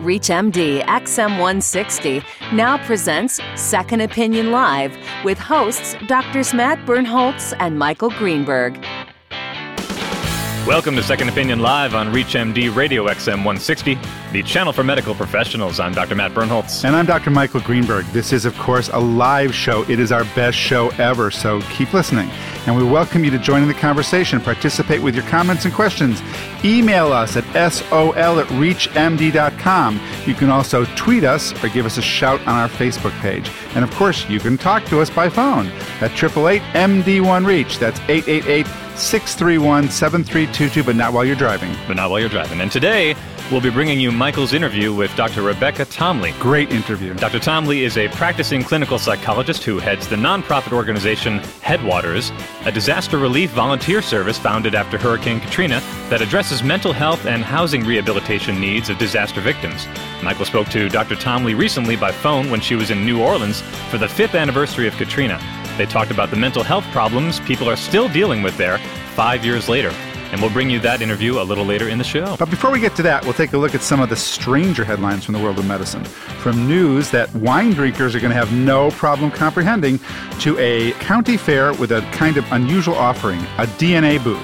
ReachMD XM160 now presents Second Opinion Live with hosts Drs. Matt Bernholtz and Michael Greenberg. Welcome to Second Opinion Live on ReachMD Radio XM160, the channel for medical professionals. I'm Dr. Matt Bernholtz. And I'm Dr. Michael Greenberg. This is, of course, a live show. It is our best show ever, so keep listening. And we welcome you to join in the conversation. Participate with your comments and questions. Email us at sol@reachmd.com. You can also tweet us or give us a shout on our Facebook page. And, of course, you can talk to us by phone at 888-MD1-REACH. That's 888-631-7322, but not while you're driving. And today, we'll be bringing you Michael's interview with Dr. Rebecca Tomley. Great interview. Dr. Tomley is a practicing clinical psychologist who heads the nonprofit organization Headwaters, a disaster relief volunteer service founded after Hurricane Katrina that addresses mental health and housing rehabilitation needs of disaster victims. Michael spoke to Dr. Tomley recently by phone when she was in New Orleans for the 5th anniversary of Katrina. They talked about the mental health problems people are still dealing with there 5 years later. And we'll bring you that interview a little later in the show. But before we get to that, we'll take a look at some of the stranger headlines from the world of medicine. From news that wine drinkers are going to have no problem comprehending, to a county fair with a kind of unusual offering, a DNA booth.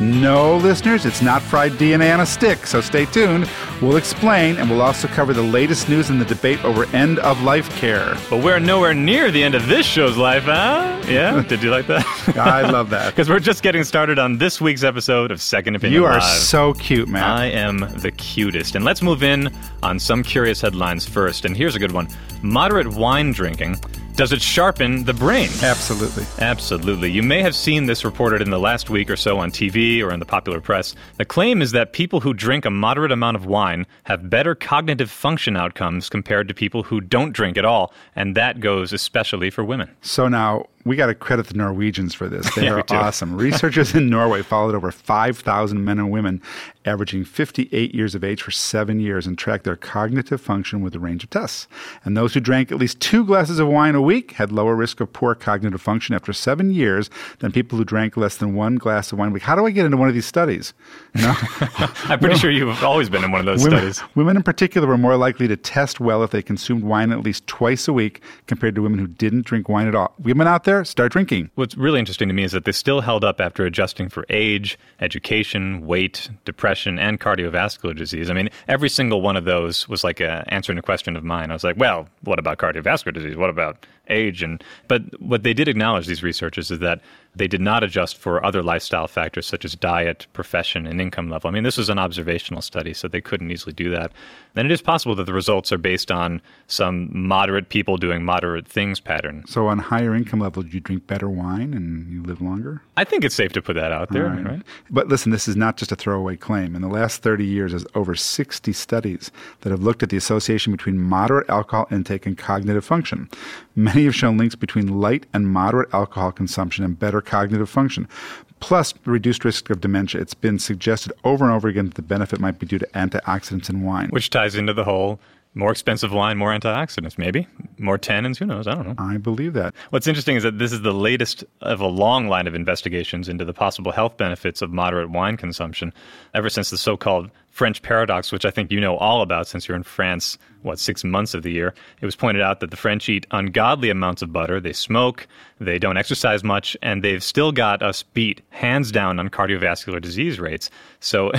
No, listeners, it's not fried DNA on a stick, so stay tuned. We'll explain, and we'll also cover the latest news in the debate over end-of-life care. But we're nowhere near the end of this show's life, huh? Yeah? Did you like that? I love that. Because we're just getting started on this week's episode of Second Opinion Live. You are so cute, man. I am the cutest. And let's move in on some curious headlines first. And here's a good one. Moderate wine drinking. Does it sharpen the brain? Absolutely. Absolutely. You may have seen this reported in the last week or so on TV or in the popular press. The claim is that people who drink a moderate amount of wine have better cognitive function outcomes compared to people who don't drink at all, and that goes especially for women. So now, we got to credit the Norwegians for this. They are awesome. Researchers in Norway followed over 5,000 men and women averaging 58 years of age for 7 years and tracked their cognitive function with a range of tests. And those who drank at least 2 glasses of wine a week had lower risk of poor cognitive function after 7 years than people who drank less than 1 glass of wine a week. How do I get into one of these studies? You know? I'm pretty sure you've always been in one of those studies. Women in particular were more likely to test well if they consumed wine at least twice a week compared to women who didn't drink wine at all. Women out there, start drinking. What's really interesting to me is that they still held up after adjusting for age, education, weight, depression, and cardiovascular disease. I mean, every single one of those was like answering a question of mine. I was like, well, what about cardiovascular disease? What about age? But what they did acknowledge, these researchers, is that they did not adjust for other lifestyle factors such as diet, profession, and income level. I mean, this was an observational study, so they couldn't easily do that. And it is possible that the results are based on some moderate people doing moderate things pattern. So on higher income level, do you drink better wine and you live longer? I think it's safe to put that out there, right? But listen, this is not just a throwaway claim. In the last 30 years, there's over 60 studies that have looked at the association between moderate alcohol intake and cognitive function. Many have shown links between light and moderate alcohol consumption and better cognitive function, plus reduced risk of dementia. It's been suggested over and over again that the benefit might be due to antioxidants in wine. Which ties into the whole more expensive wine, more antioxidants, maybe. More tannins, who knows? I don't know. I believe that. What's interesting is that this is the latest of a long line of investigations into the possible health benefits of moderate wine consumption ever since the so-called French paradox, which I think you know all about since you're in France, 6 months of the year. It was pointed out that the French eat ungodly amounts of butter, they smoke, they don't exercise much, and they've still got us beat hands down on cardiovascular disease rates. So,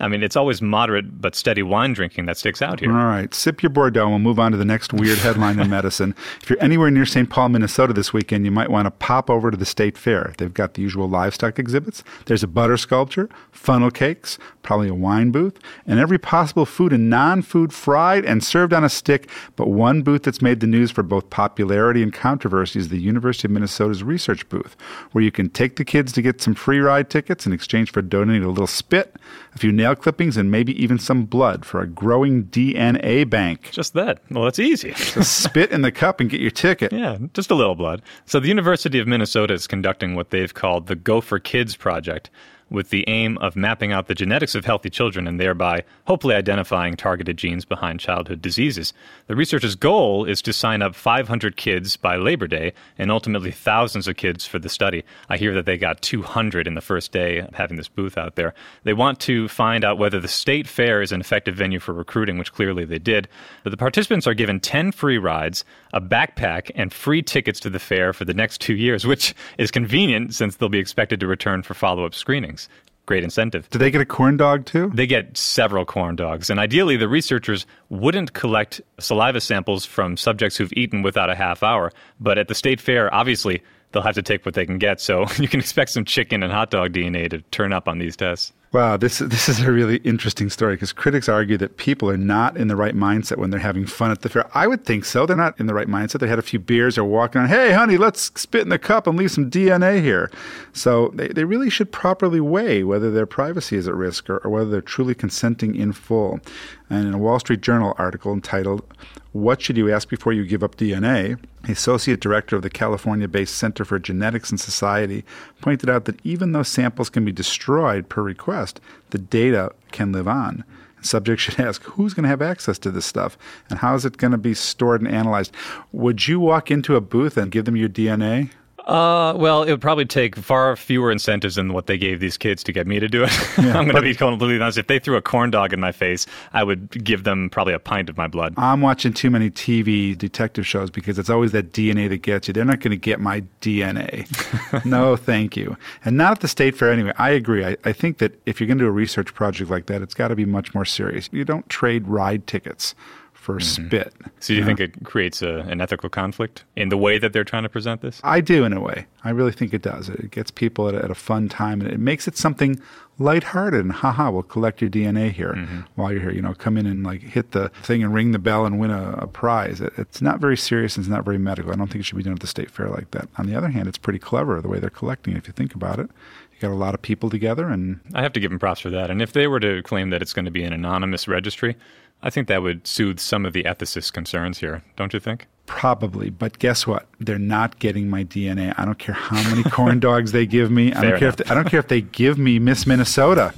I mean, it's always moderate but steady wine drinking that sticks out here. All right, sip your Bordeaux. We'll move on to the next weird headline in medicine. If you're anywhere near St. Paul, Minnesota this weekend, you might want to pop over to the state fair. They've got the usual livestock exhibits. There's a butter sculpture, funnel cakes, probably a wine booth, and every possible food and non-food fried and served on a stick. But one booth that's made the news for both popularity and controversy is the University of Minnesota's research booth, where you can take the kids to get some free ride tickets in exchange for donating a little spit, a few nail clippings, and maybe even some blood for a growing DNA bank. Just that. Well, that's easy. Just spit in the cup and get your ticket. Yeah, just a little blood. So the University of Minnesota is conducting what they've called the Go for Kids Project, with the aim of mapping out the genetics of healthy children and thereby hopefully identifying targeted genes behind childhood diseases. The researchers' goal is to sign up 500 kids by Labor Day and ultimately thousands of kids for the study. I hear that they got 200 in the first day of having this booth out there. They want to find out whether the state fair is an effective venue for recruiting, which clearly they did. But the participants are given 10 free rides, a backpack, and free tickets to the fair for the next 2 years, which is convenient since they'll be expected to return for follow-up screenings. Great incentive. Do they get a corn dog too? They get several corn dogs. And ideally, the researchers wouldn't collect saliva samples from subjects who've eaten without a half hour. But at the state fair, obviously, they'll have to take what they can get. So you can expect some chicken and hot dog DNA to turn up on these tests. Wow, this is a really interesting story because critics argue that people are not in the right mindset when they're having fun at the fair. I would think so. They're not in the right mindset. They had a few beers or walking on, hey, honey, let's spit in the cup and leave some DNA here. So they really should properly weigh whether their privacy is at risk or whether they're truly consenting in full. And in a Wall Street Journal article entitled, What Should You Ask Before You Give Up DNA?, the associate director of the California-based Center for Genetics and Society pointed out that even though samples can be destroyed per request, the data can live on. Subjects should ask, who's going to have access to this stuff? And how is it going to be stored and analyzed? Would you walk into a booth and give them your DNA? Well, it would probably take far fewer incentives than what they gave these kids to get me to do it. Yeah, I'm going to be completely honest. If they threw a corn dog in my face, I would give them probably a pint of my blood. I'm watching too many TV detective shows because it's always that DNA that gets you. They're not going to get my DNA. No, thank you. And not at the state fair anyway. I agree. I think that if you're going to do a research project like that, it's got to be much more serious. You don't trade ride tickets for spit. So do you think it creates an ethical conflict in the way that they're trying to present this? I do, in a way. I really think it does. It gets people at a fun time, and it makes it something lighthearted and haha, we'll collect your DNA here while you're here. You know, come in and like hit the thing and ring the bell and win a prize. It's not very serious and it's not very medical. I don't think it should be done at the state fair like that. On the other hand, it's pretty clever the way they're collecting it, if you think about it. You got a lot of people together, and I have to give them props for that. And if they were to claim that it's going to be an anonymous registry, I think that would soothe some of the ethicist concerns here, don't you think? Probably, but guess what? They're not getting my DNA. I don't care how many corn dogs they give me. I don't care if they give me Miss Minnesota.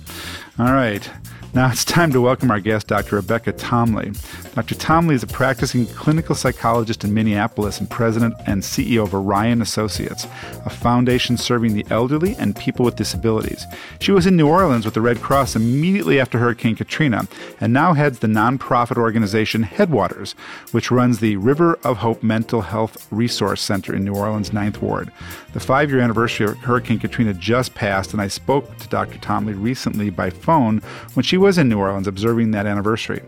All right. Now it's time to welcome our guest, Dr. Rebecca Tomley. Dr. Tomley is a practicing clinical psychologist in Minneapolis and president and CEO of Orion Associates, a foundation serving the elderly and people with disabilities. She was in New Orleans with the Red Cross immediately after Hurricane Katrina and now heads the nonprofit organization Headwaters, which runs the River of Hope Mental Health Resource Center in New Orleans' 9th Ward. The 5-year anniversary of Hurricane Katrina just passed, and I spoke to Dr. Tomley recently by phone when she was in New Orleans observing that anniversary.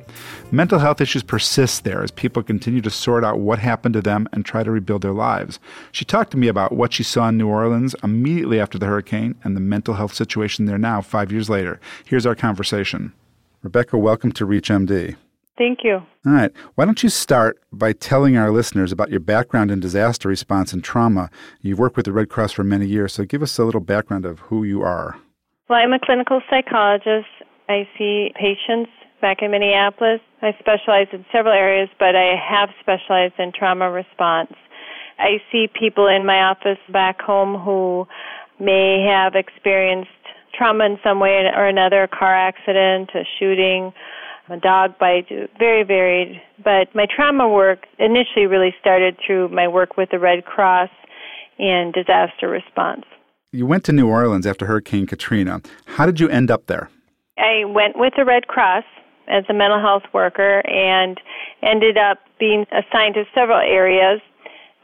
Mental health issues persist there as people continue to sort out what happened to them and try to rebuild their lives. She talked to me about what she saw in New Orleans immediately after the hurricane and the mental health situation there now 5 years later. Here's our conversation. Rebecca, welcome to ReachMD. Thank you. All right. Why don't you start by telling our listeners about your background in disaster response and trauma. You've worked with the Red Cross for many years, so give us a little background of who you are. Well, I'm a clinical psychologist. I see patients back in Minneapolis. I specialize in several areas, but I have specialized in trauma response. I see people in my office back home who may have experienced trauma in some way or another, a car accident, a shooting, a dog bite, very varied. But my trauma work initially really started through my work with the Red Cross and disaster response. You went to New Orleans after Hurricane Katrina. How did you end up there? I went with the Red Cross as a mental health worker and ended up being assigned to several areas.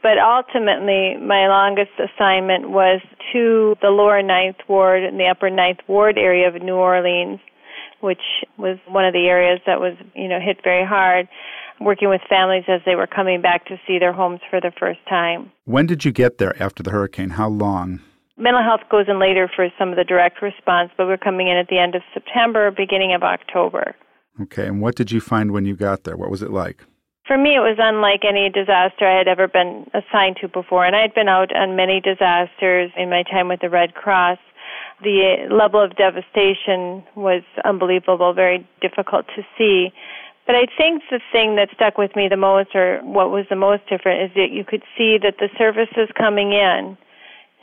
But ultimately, my longest assignment was to the lower 9th Ward and the upper 9th Ward area of New Orleans, which was one of the areas that was, hit very hard, working with families as they were coming back to see their homes for the first time. When did you get there after the hurricane? How long? Mental health goes in later for some of the direct response, but we're coming in at the end of September, beginning of October. Okay, and what did you find when you got there? What was it like? For me, it was unlike any disaster I had ever been assigned to before, and I had been out on many disasters in my time with the Red Cross. The level of devastation was unbelievable, very difficult to see. But I think the thing that stuck with me the most, or what was the most different, is that you could see that the services coming in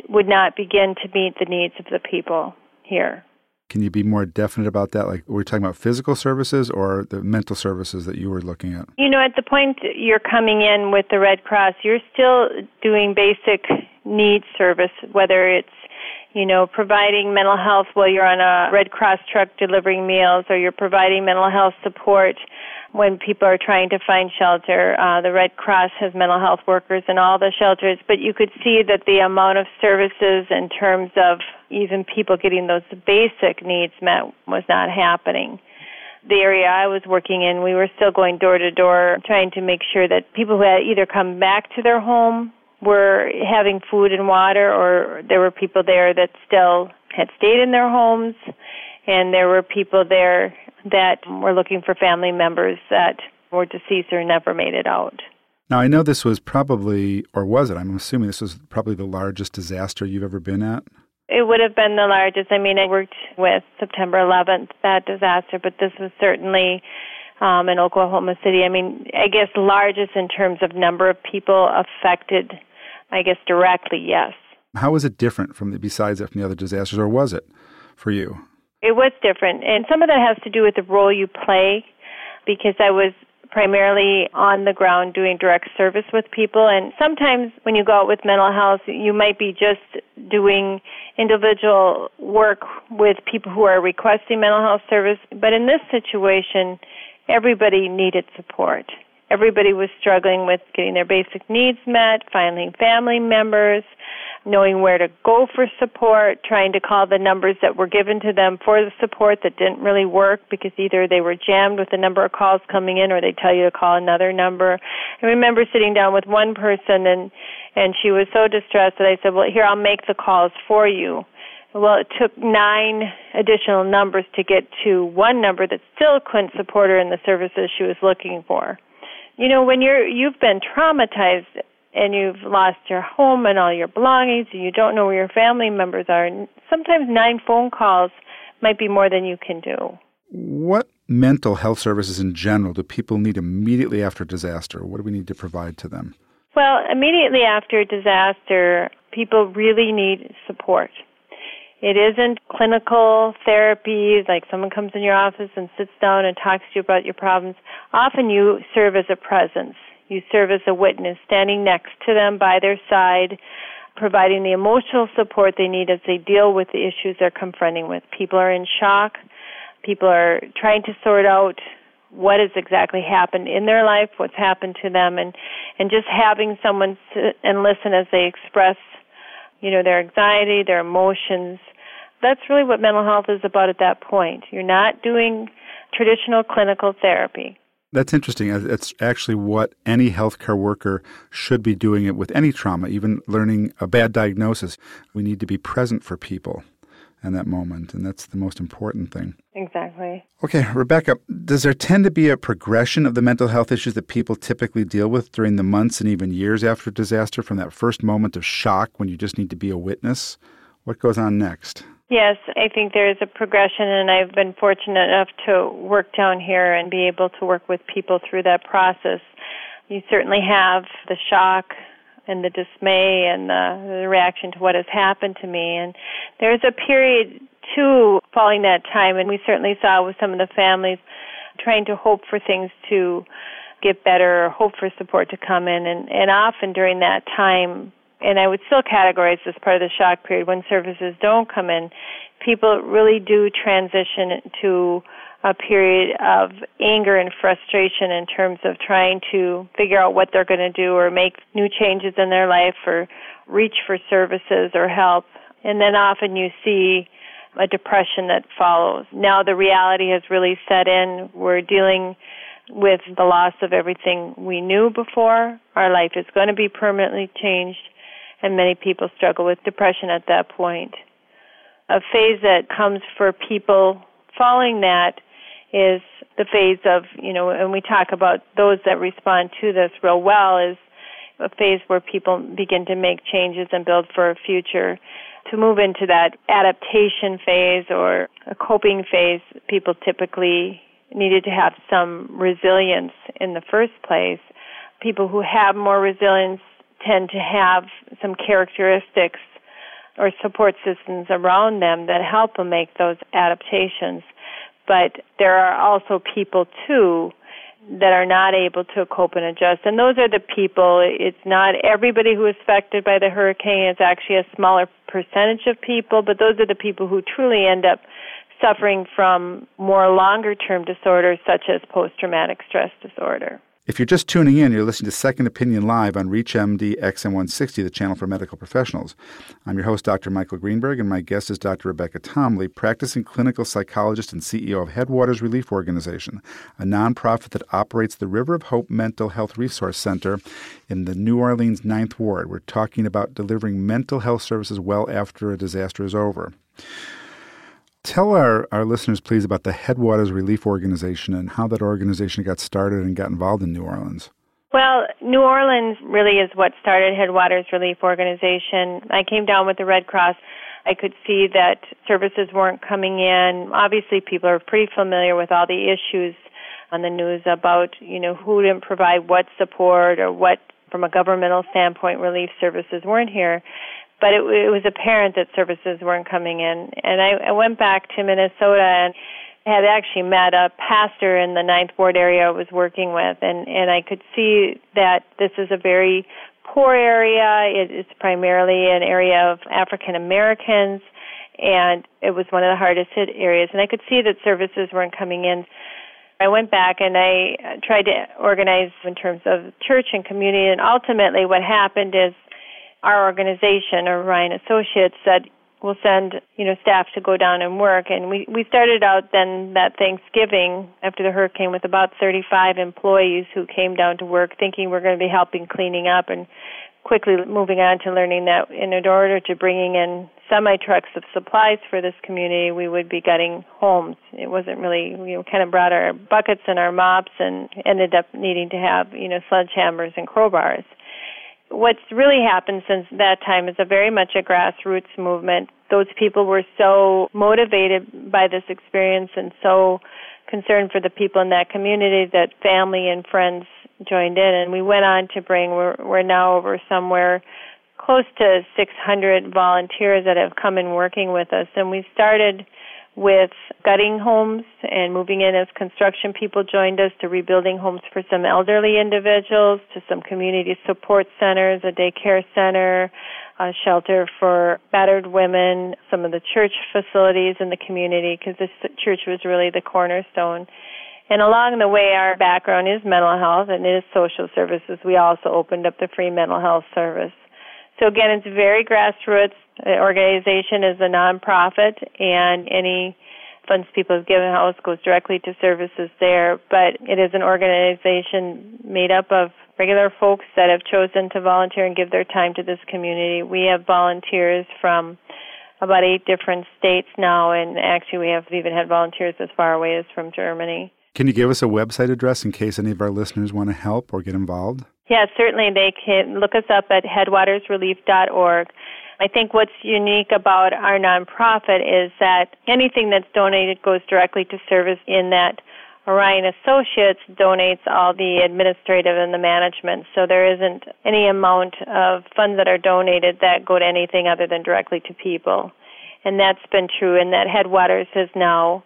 would not begin to meet the needs of the people here. Can you be more definite about that? Like, were we talking about physical services or the mental services that you were looking at? You know, at the point you're coming in with the Red Cross, you're still doing basic needs service, whether it's, you know, providing mental health while you're on a Red Cross truck delivering meals, or you're providing mental health support when people are trying to find shelter. The Red Cross has mental health workers in all the shelters, but you could see that the amount of services in terms of even people getting those basic needs met was not happening. The area I was working in, we were still going door to door trying to make sure that people who had either come back to their home were having food and water, or there were people there that still had stayed in their homes, and there were people there that were looking for family members that were deceased or never made it out. Now, I know this was probably, or was it? I'm assuming this was probably the largest disaster you've ever been at. It would have been the largest. I mean, I worked with September 11th, that disaster, but this was certainly in Oklahoma City. I mean, I guess largest in terms of number of people affected, I guess directly, yes. How was it different from the other disasters, or was it for you? It was different, and some of that has to do with the role you play, because I was primarily on the ground doing direct service with people, and sometimes when you go out with mental health, you might be just doing individual work with people who are requesting mental health service, but in this situation, everybody needed support. Everybody was struggling with getting their basic needs met, finding family members, knowing where to go for support, trying to call the numbers that were given to them for the support that didn't really work because either they were jammed with the number of calls coming in or they tell you to call another number. I remember sitting down with one person and she was so distressed that I said, well, here, I'll make the calls for you. Well, it took 9 additional numbers to get to one number that still couldn't support her in the services she was looking for. You know, when you've been traumatized and you've lost your home and all your belongings, and you don't know where your family members are, and sometimes 9 phone calls might be more than you can do. What mental health services in general do people need immediately after disaster? What do we need to provide to them? Well, immediately after disaster, people really need support. It isn't clinical therapy, like someone comes in your office and sits down and talks to you about your problems. Often you serve as a presence. You serve as a witness, standing next to them by their side, providing the emotional support they need as they deal with the issues they're confronting with. People are in shock. People are trying to sort out what has exactly happened in their life, what's happened to them, and just having someone sit and listen as they express, you know, their anxiety, their emotions. That's really what mental health is about at that point. You're not doing traditional clinical therapy. That's interesting. It's actually what any healthcare worker should be doing it with any trauma, even learning a bad diagnosis. We need to be present for people in that moment, and that's the most important thing. Exactly. Okay, Rebecca, does there tend to be a progression of the mental health issues that people typically deal with during the months and even years after disaster, from that first moment of shock when you just need to be a witness? What goes on next? Yes, I think there is a progression, and I've been fortunate enough to work down here and be able to work with people through that process. You certainly have the shock and the dismay and the reaction to what has happened to me. And there's a period, too, following that time, and we certainly saw with some of the families trying to hope for things to get better or hope for support to come in. And often during that time, and I would still categorize this part of the shock period when services don't come in, people really do transition to a period of anger and frustration in terms of trying to figure out what they're going to do or make new changes in their life or reach for services or help. And then often you see a depression that follows. Now the reality has really set in. We're dealing with the loss of everything we knew before. Our life is going to be permanently changed. And many people struggle with depression at that point. A phase that comes for people following that is the phase of, you know, and we talk about those that respond to this real well, is a phase where people begin to make changes and build for a future. To move into that adaptation phase or a coping phase, people typically needed to have some resilience in the first place. People who have more resilience tend to have some characteristics or support systems around them that help them make those adaptations. But there are also people, too, that are not able to cope and adjust. And those are the people. It's not everybody who is affected by the hurricane. It's actually a smaller percentage of people, but those are the people who truly end up suffering from more longer-term disorders, such as post-traumatic stress disorder. If you're just tuning in, you're listening to Second Opinion Live on ReachMD XM 160, the channel for medical professionals. I'm your host, Dr. Michael Greenberg, and my guest is Dr. Rebecca Tomley, practicing clinical psychologist and CEO of Headwaters Relief Organization, a nonprofit that operates the River of Hope Mental Health Resource Center in the New Orleans Ninth Ward. We're talking about delivering mental health services well after a disaster is over. Tell our listeners, please, about the Headwaters Relief Organization and how that organization got started and got involved in New Orleans. Well, New Orleans really is what started Headwaters Relief Organization. I came down with the Red Cross. I could see that services weren't coming in. Obviously, people are pretty familiar with all the issues on the news about, you know, who didn't provide what support or what, from a governmental standpoint, relief services weren't here. But it was apparent that services weren't coming in. And I went back to Minnesota and had actually met a pastor in the Ninth Ward area I was working with. And I could see that this is a very poor area. It's primarily an area of African Americans. And it was one of the hardest hit areas. And I could see that services weren't coming in. I went back and I tried to organize in terms of church and community. And ultimately what happened is, our organization, Orion Associates, said, we'll send, you know, staff to go down and work. And we started out then that Thanksgiving after the hurricane with about 35 employees who came down to work thinking we're going to be helping cleaning up and quickly moving on to learning that in order to bringing in semi-trucks of supplies for this community, we would be gutting homes. It wasn't really, you know, kind of brought our buckets and our mops and ended up needing to have, you know, sledgehammers and crowbars. What's really happened since that time is a very much a grassroots movement. Those people were so motivated by this experience and so concerned for the people in that community that family and friends joined in. And we went on to bring, we're now over somewhere close to 600 volunteers that have come and working with us. And we started with gutting homes and moving in as construction people joined us to rebuilding homes for some elderly individuals, to some community support centers, a daycare center, a shelter for battered women, some of the church facilities in the community, because the church was really the cornerstone. And along the way, our background is mental health and it is social services. We also opened up the free mental health service. So again, it's very grassroots. The organization is a nonprofit, and any funds people have given us goes directly to services there. But it is an organization made up of regular folks that have chosen to volunteer and give their time to this community. We have volunteers from about 8 different states now, and actually we have even had volunteers as far away as from Germany. Can you give us a website address in case any of our listeners want to help or get involved? Yes, certainly. They can look us up at headwatersrelief.org. I think what's unique about our nonprofit is that anything that's donated goes directly to service in that Orion Associates donates all the administrative and the management. So there isn't any amount of funds that are donated that go to anything other than directly to people. And that's been true, and that Headwaters has now,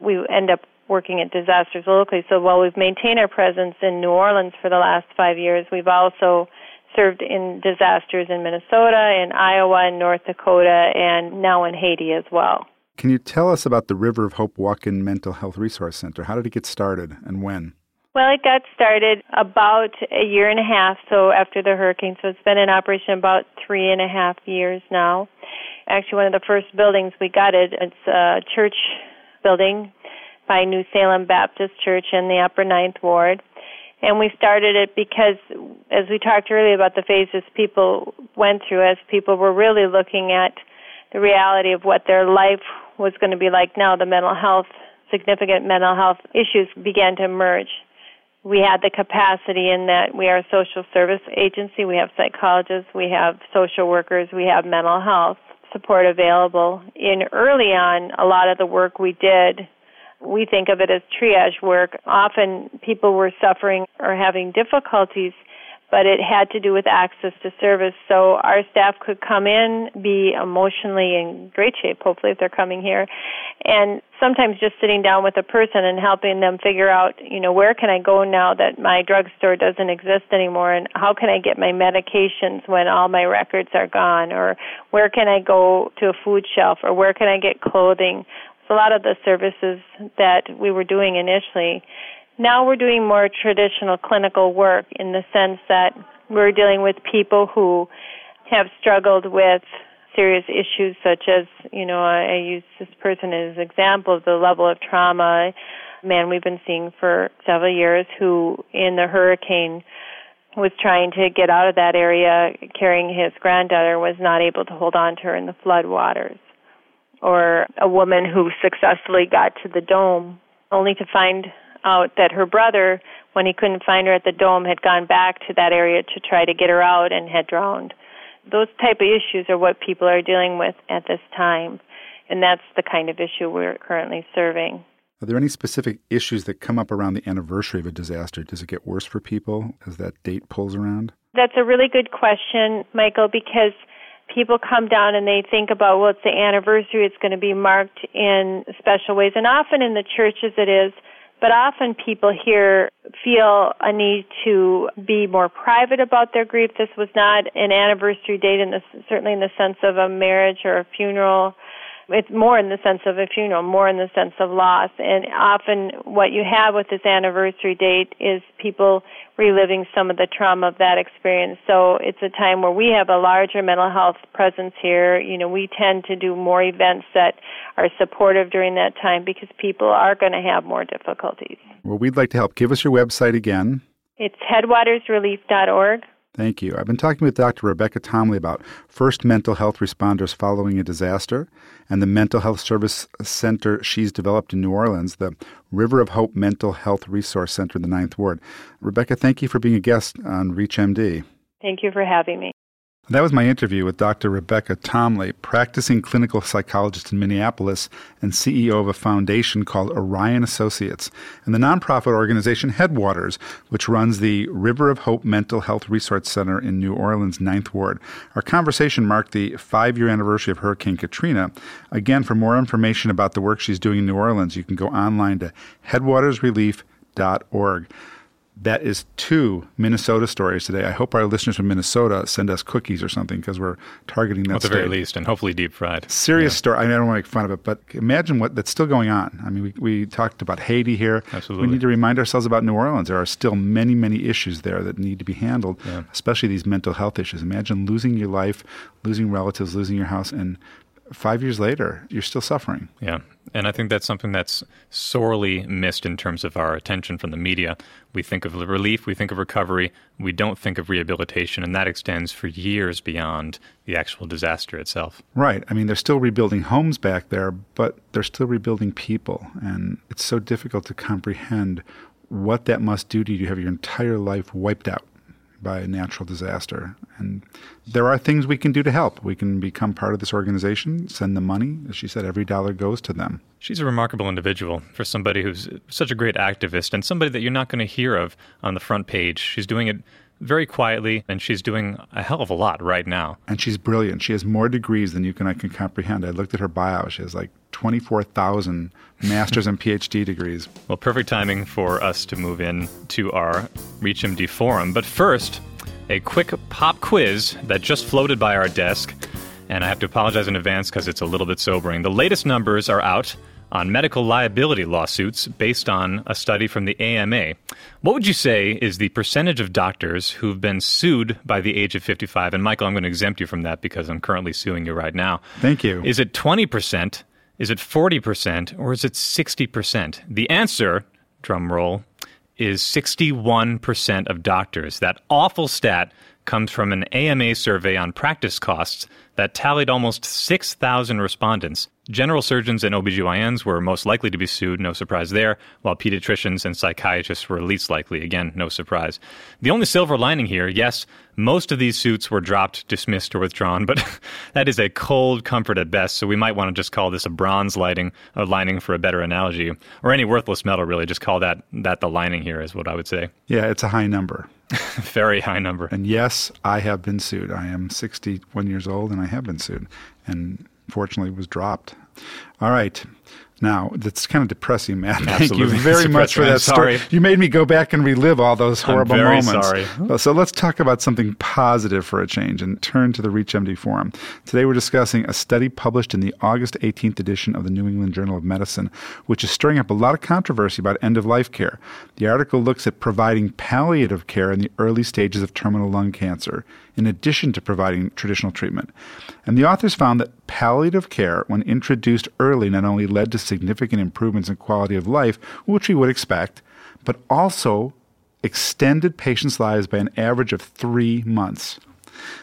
we end up working at disasters locally. So while we've maintained our presence in New Orleans for the last 5 years, we've also served in disasters in Minnesota, in Iowa, in North Dakota, and now in Haiti as well. Can you tell us about the River of Hope Walk-In Mental Health Resource Center? How did it get started and when? Well, it got started about a year and a half, so after the hurricane. So it's been in operation about 3.5 years now. Actually, one of the first buildings we gutted, it's a church building by New Salem Baptist Church in the Upper Ninth Ward. And we started it because, as we talked earlier about the phases people went through, as people were really looking at the reality of what their life was going to be like now, the mental health, significant mental health issues began to emerge. We had the capacity in that we are a social service agency, we have psychologists, we have social workers, we have mental health support available. In early on, a lot of the work we did, we think of it as triage work. Often people were suffering or having difficulties, but it had to do with access to service. So our staff could come in, be emotionally in great shape, hopefully, if they're coming here, and sometimes just sitting down with a person and helping them figure out, you know, where can I go now that my drugstore doesn't exist anymore, and how can I get my medications when all my records are gone, or where can I go to a food shelf, or where can I get clothing? It's a lot of the services that we were doing initially. Now we're doing more traditional clinical work in the sense that we're dealing with people who have struggled with serious issues such as, you know, I use this person as an example of the level of trauma, a man we've been seeing for several years who in the hurricane was trying to get out of that area carrying his granddaughter, was not able to hold on to her in the flood waters. Or a woman who successfully got to the dome only to find out that her brother, when he couldn't find her at the dome, had gone back to that area to try to get her out and had drowned. Those type of issues are what people are dealing with at this time, and that's the kind of issue we're currently serving. Are there any specific issues that come up around the anniversary of a disaster? Does it get worse for people as that date pulls around? That's a really good question, Michael, because people come down and they think about, well, it's the anniversary, it's going to be marked in special ways, and often in the churches it is. But often people here feel a need to be more private about their grief. This was not an anniversary date, certainly in the sense of a marriage or a funeral. It's more in the sense of a funeral, more in the sense of loss. And often what you have with this anniversary date is people reliving some of the trauma of that experience. So it's a time where we have a larger mental health presence here. You know, we tend to do more events that are supportive during that time because people are going to have more difficulties. Well, we'd like to help. Give us your website again. It's headwatersrelief.org. Thank you. I've been talking with Dr. Rebecca Tomley about first mental health responders following a disaster and the mental health service center she's developed in New Orleans, the River of Hope Mental Health Resource Center in the Ninth Ward. Rebecca, thank you for being a guest on ReachMD. Thank you for having me. That was my interview with Dr. Rebecca Tomley, practicing clinical psychologist in Minneapolis and CEO of a foundation called Orion Associates, and the nonprofit organization Headwaters, which runs the River of Hope Mental Health Resource Center in New Orleans' Ninth Ward. Our conversation marked the 5-year anniversary of Hurricane Katrina. Again, for more information about the work she's doing in New Orleans, you can go online to headwatersrelief.org. That is 2 Minnesota stories today. I hope our listeners from Minnesota send us cookies or something because we're targeting that state. At the very least, and hopefully deep fried. Serious story. I mean, I don't want to make fun of it, but imagine what that's still going on. I mean, we talked about Haiti here. Absolutely. We need to remind ourselves about New Orleans. There are still many, many issues there that need to be handled, especially these mental health issues. Imagine losing your life, losing relatives, losing your house, and 5 years later, you're still suffering. Yeah. And I think that's something that's sorely missed in terms of our attention from the media. We think of relief, we think of recovery, we don't think of rehabilitation, and that extends for years beyond the actual disaster itself. Right. I mean, they're still rebuilding homes back there, but they're still rebuilding people, and it's so difficult to comprehend what that must do to you. You have your entire life wiped out by a natural disaster. And there are things we can do to help. We can become part of this organization, send them money. As she said, every dollar goes to them. She's a remarkable individual for somebody who's such a great activist and somebody that you're not going to hear of on the front page. She's doing it very quietly, and she's doing a hell of a lot right now. And she's brilliant. She has more degrees than I can comprehend. I looked at her bio. She has like 24,000 master's and PhD degrees. Well, perfect timing for us to move in to our ReachMD forum. But first, a quick pop quiz that just floated by our desk. And I have to apologize in advance because it's a little bit sobering. The latest numbers are out on medical liability lawsuits based on a study from the AMA. What would you say is the percentage of doctors who've been sued by the age of 55? And Michael, I'm going to exempt you from that because I'm currently suing you right now. Thank you. Is it 20%? Is it 40%? Or is it 60%? The answer, drum roll, is 61% of doctors. That awful stat comes from an AMA survey on practice costs that tallied almost 6,000 respondents. General surgeons and OBGYNs were most likely to be sued, no surprise there, while pediatricians and psychiatrists were least likely, again, no surprise. The only silver lining here, yes, most of these suits were dropped, dismissed, or withdrawn, but that is a cold comfort at best, so we might want to just call this a bronze lining for a better analogy, or any worthless metal, really, just call that the lining here is what I would say. Yeah, it's a high number. Very high number. And yes, I have been sued. I am 61 years old, and I have been sued. And fortunately, was dropped. All right. Now, that's kind of depressing, Matt. Absolutely. Thank you very much for that story. You made me go back and relive all those horrible moments. I'm very sorry. So let's talk about something positive for a change and turn to the ReachMD Forum. Today we're discussing a study published in the August 18th edition of the New England Journal of Medicine, which is stirring up a lot of controversy about end-of-life care. The article looks at providing palliative care in the early stages of terminal lung cancer, in addition to providing traditional treatment. And the authors found that palliative care, when introduced early, not only led to significant improvements in quality of life, which we would expect, but also extended patients' lives by an average of 3 months.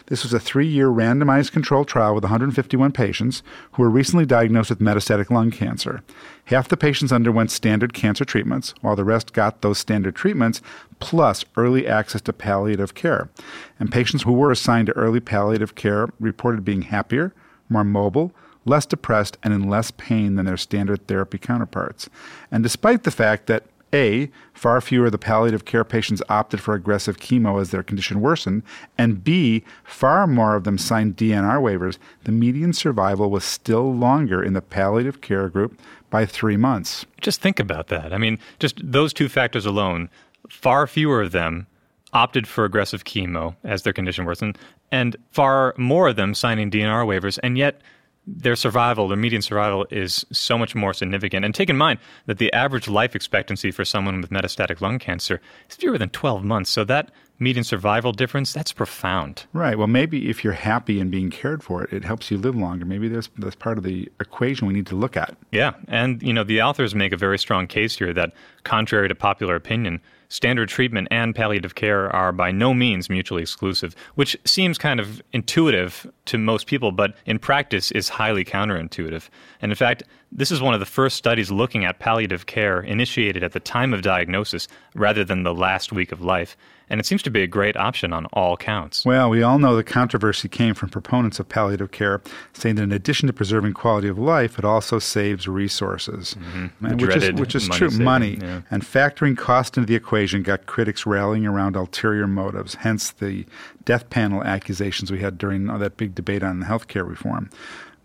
This was a 3-year randomized controlled trial with 151 patients who were recently diagnosed with metastatic lung cancer. Half the patients underwent standard cancer treatments, while the rest got those standard treatments plus early access to palliative care. And patients who were assigned to early palliative care reported being happier, more mobile, less depressed, and in less pain than their standard therapy counterparts. And despite the fact that, A, far fewer of the palliative care patients opted for aggressive chemo as their condition worsened, and B, far more of them signed DNR waivers, the median survival was still longer in the palliative care group by 3 months. Just think about that. I mean, just those two factors alone, far fewer of them opted for aggressive chemo as their condition worsened, and far more of them signing DNR waivers, and yet their survival, their median survival, is so much more significant. And take in mind that the average life expectancy for someone with metastatic lung cancer is fewer than 12 months. So that median survival difference, that's profound. Right. Well, maybe if you're happy and being cared for it, it helps you live longer. Maybe that's part of the equation we need to look at. Yeah. And, you know, the authors make a very strong case here that, contrary to popular opinion, standard treatment and palliative care are by no means mutually exclusive, which seems kind of intuitive to most people, but in practice is highly counterintuitive. And in fact, this is one of the first studies looking at palliative care initiated at the time of diagnosis rather than the last week of life. And it seems to be a great option on all counts. Well, we all know the controversy came from proponents of palliative care saying that in addition to preserving quality of life, it also saves resources, which is true, money. Yeah. And factoring cost into the equation got critics rallying around ulterior motives, hence the death panel accusations we had during that big debate on healthcare reform.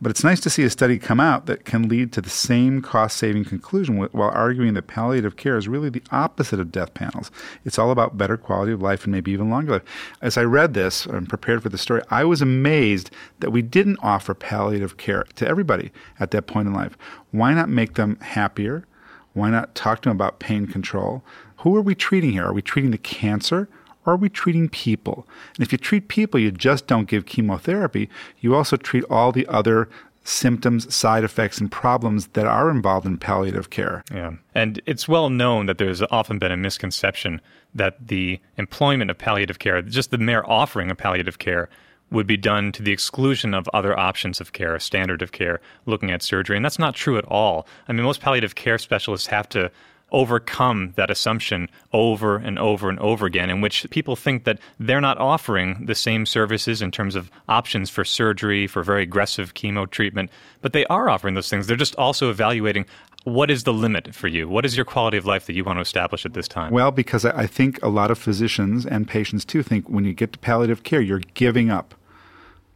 But it's nice to see a study come out that can lead to the same cost-saving conclusion while arguing that palliative care is really the opposite of death panels. It's all about better quality of life and maybe even longer life. As I read this and prepared for the story, I was amazed that we didn't offer palliative care to everybody at that point in life. Why not make them happier? Why not talk to them about pain control? Who are we treating here? Are we treating the cancer? Are we treating people? And if you treat people, you just don't give chemotherapy. You also treat all the other symptoms, side effects, and problems that are involved in palliative care. Yeah. And it's well known that there's often been a misconception that the employment of palliative care, just the mere offering of palliative care, would be done to the exclusion of other options of care, standard of care, looking at surgery. And that's not true at all. I mean, most palliative care specialists have to overcome that assumption over and over and over again, in which people think that they're not offering the same services in terms of options for surgery, for very aggressive chemo treatment, but they are offering those things. They're just also evaluating what is the limit for you? What is your quality of life that you want to establish at this time? Well, because I think a lot of physicians and patients too think when you get to palliative care, you're giving up.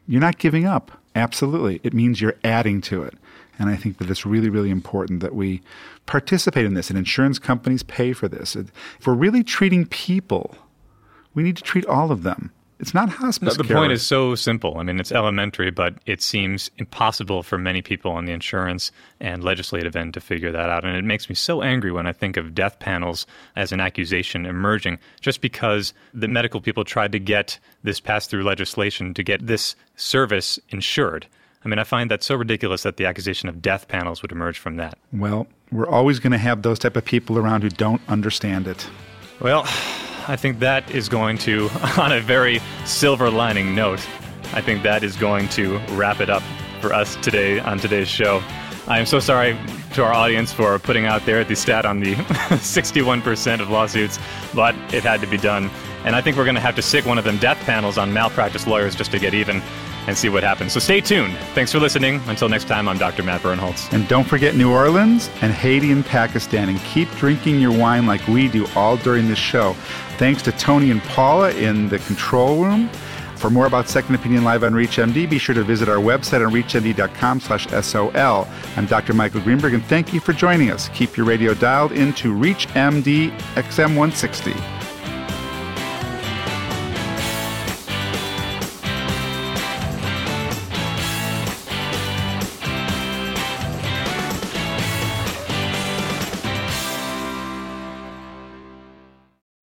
You're not giving up. Absolutely. It means you're adding to it. And I think that it's really, really important that we participate in this, and insurance companies pay for this. If we're really treating people, we need to treat all of them. It's not hospice care. The point is so simple. I mean, it's elementary, but it seems impossible for many people on the insurance and legislative end to figure that out. And it makes me so angry when I think of death panels as an accusation emerging just because the medical people tried to get this passed through legislation to get this service insured. I mean, I find that so ridiculous that the accusation of death panels would emerge from that. Well, we're always going to have those type of people around who don't understand it. Well, I think that is going to, on a very silver lining note, I think that is going to wrap it up for us today on today's show. I am so sorry to our audience for putting out there the stat on the 61% of lawsuits, but it had to be done. And I think we're going to have to sic one of them death panels on malpractice lawyers just to get even. and see what happens. So stay tuned. Thanks for listening. Until next time, I'm Dr. Matt Bernholtz. And don't forget New Orleans and Haiti and Pakistan, and keep drinking your wine like we do all during this show. Thanks to Tony and Paula in the control room. For more about Second Opinion Live on ReachMD, be sure to visit our website on reachmd.com/SOL. I'm Dr. Michael Greenberg, and thank you for joining us. Keep your radio dialed into ReachMD XM 160.